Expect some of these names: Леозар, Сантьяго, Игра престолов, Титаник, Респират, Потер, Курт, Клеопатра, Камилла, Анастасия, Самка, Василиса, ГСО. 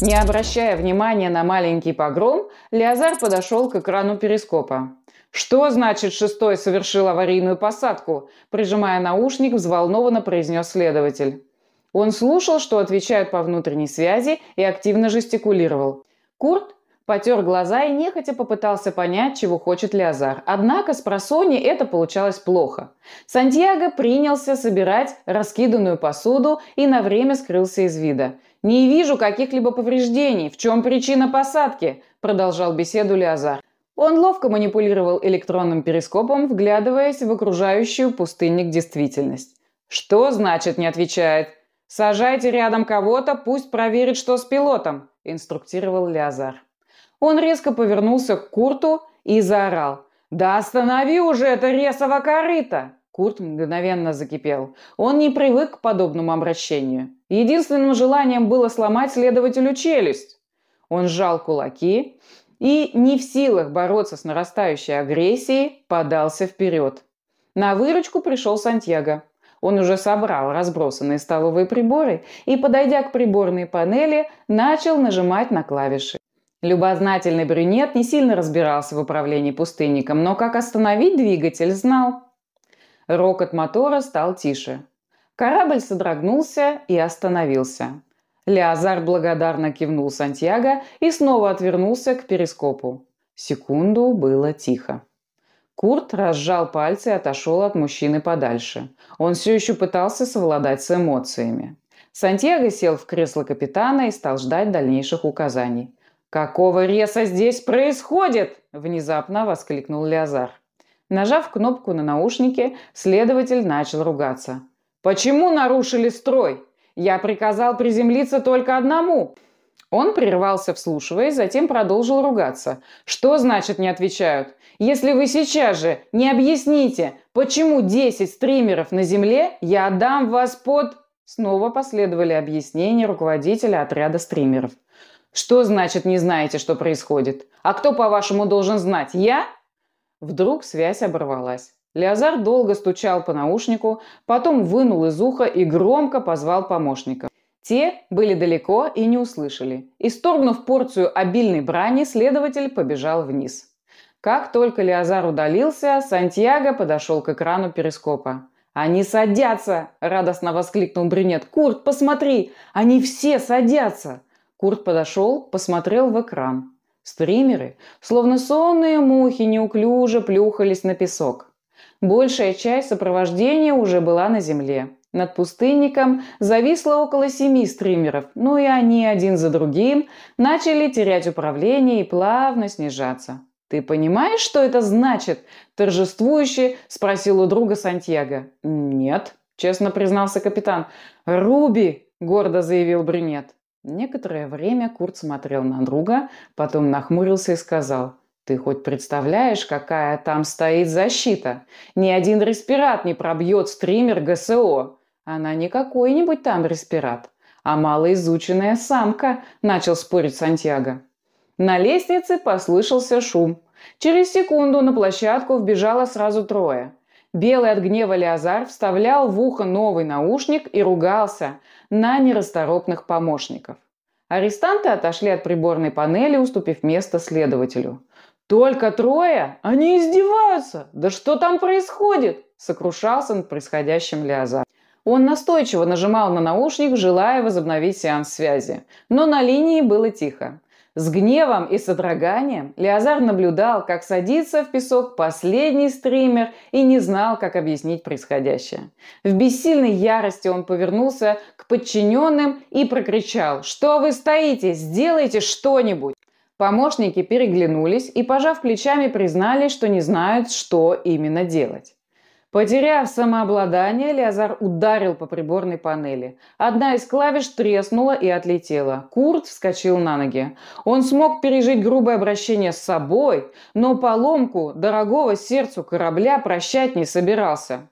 Не обращая внимания на маленький погром, Леозар подошел к экрану перископа. «Что значит, шестой совершил аварийную посадку?» – прижимая наушник, взволнованно произнес следователь. Он слушал, что отвечают по внутренней связи, и активно жестикулировал. Курт потер глаза и нехотя попытался понять, чего хочет Леозар. Однако спросонья это получалось плохо. Сантьяго принялся собирать раскиданную посуду и на время скрылся из вида. «Не вижу каких-либо повреждений. В чем причина посадки?» – продолжал беседу Леозар. Он ловко манипулировал электронным перископом, вглядываясь в окружающую пустынник действительность. «Что значит не отвечает?» «Сажайте рядом кого-то, пусть проверит, что с пилотом», – инструктировал Леозар. Он резко повернулся к Курту и заорал. «Да останови уже это ресово корыто!» Курт мгновенно закипел. Он не привык к подобному обращению. Единственным желанием было сломать следователю челюсть. Он сжал кулаки и, не в силах бороться с нарастающей агрессией, подался вперед. На выручку пришел Сантьяго. Он уже собрал разбросанные столовые приборы и, подойдя к приборной панели, начал нажимать на клавиши. Любознательный брюнет не сильно разбирался в управлении пустынником, но как остановить двигатель знал. Рокот мотора стал тише. Корабль содрогнулся и остановился. Леозар благодарно кивнул Сантьяго и снова отвернулся к перископу. Секунду было тихо. Курт разжал пальцы и отошел от мужчины подальше. Он все еще пытался совладать с эмоциями. Сантьяго сел в кресло капитана и стал ждать дальнейших указаний. «Какого реса здесь происходит?» – внезапно воскликнул Леозар. Нажав кнопку на наушнике, следователь начал ругаться. «Почему нарушили строй? Я приказал приземлиться только одному!» Он прервался, вслушиваясь, затем продолжил ругаться. «Что значит не отвечают? Если вы сейчас же не объясните, почему 10 стримеров на земле, я отдам вас под...» Снова последовали объяснения руководителя отряда стримеров. «Что значит не знаете, что происходит? А кто, по-вашему, должен знать? Я?» Вдруг связь оборвалась. Леозар долго стучал по наушнику, потом вынул из уха и громко позвал помощников. Те были далеко и не услышали. Исторгнув порцию обильной брани, следователь побежал вниз. Как только Леозар удалился, Сантьяго подошел к экрану перископа. «Они садятся!» – радостно воскликнул брюнет. «Курт, посмотри! Они все садятся!» Курт подошел, посмотрел в экран. Стримеры, словно сонные мухи, неуклюже плюхались на песок. Большая часть сопровождения уже была на земле. Над пустынником зависло около 7 стримеров, но и они один за другим начали терять управление и плавно снижаться. «Ты понимаешь, что это значит?» – торжествующе спросил у друга Сантьяго. «Нет», – честно признался капитан. «Руби!» – гордо заявил брюнет. Некоторое время Курт смотрел на друга, потом нахмурился и сказал: «Ты хоть представляешь, какая там стоит защита? Ни один респират не пробьет стример ГСО. Она не какой-нибудь там респират, а малоизученная самка», – начал спорить Сантьяго. На лестнице послышался шум. Через секунду на площадку вбежало сразу 3. Белый от гнева Леозар вставлял в ухо новый наушник и ругался на нерасторопных помощников. Арестанты отошли от приборной панели, уступив место следователю. «Только 3? Они издеваются! Да что там происходит?» – сокрушался над происходящим Леозар. Он настойчиво нажимал на наушник, желая возобновить сеанс связи. Но на линии было тихо. С гневом и содроганием Леозар наблюдал, как садится в песок последний стример, и не знал, как объяснить происходящее. В бессильной ярости он повернулся к подчиненным и прокричал: «Что вы стоите? Сделайте что-нибудь!» Помощники переглянулись и, пожав плечами, признали, что не знают, что именно делать. Потеряв самообладание, Леозар ударил по приборной панели. Одна из клавиш треснула и отлетела. Курт вскочил на ноги. Он смог пережить грубое обращение с собой, но поломку дорогого сердцу корабля прощать не собирался.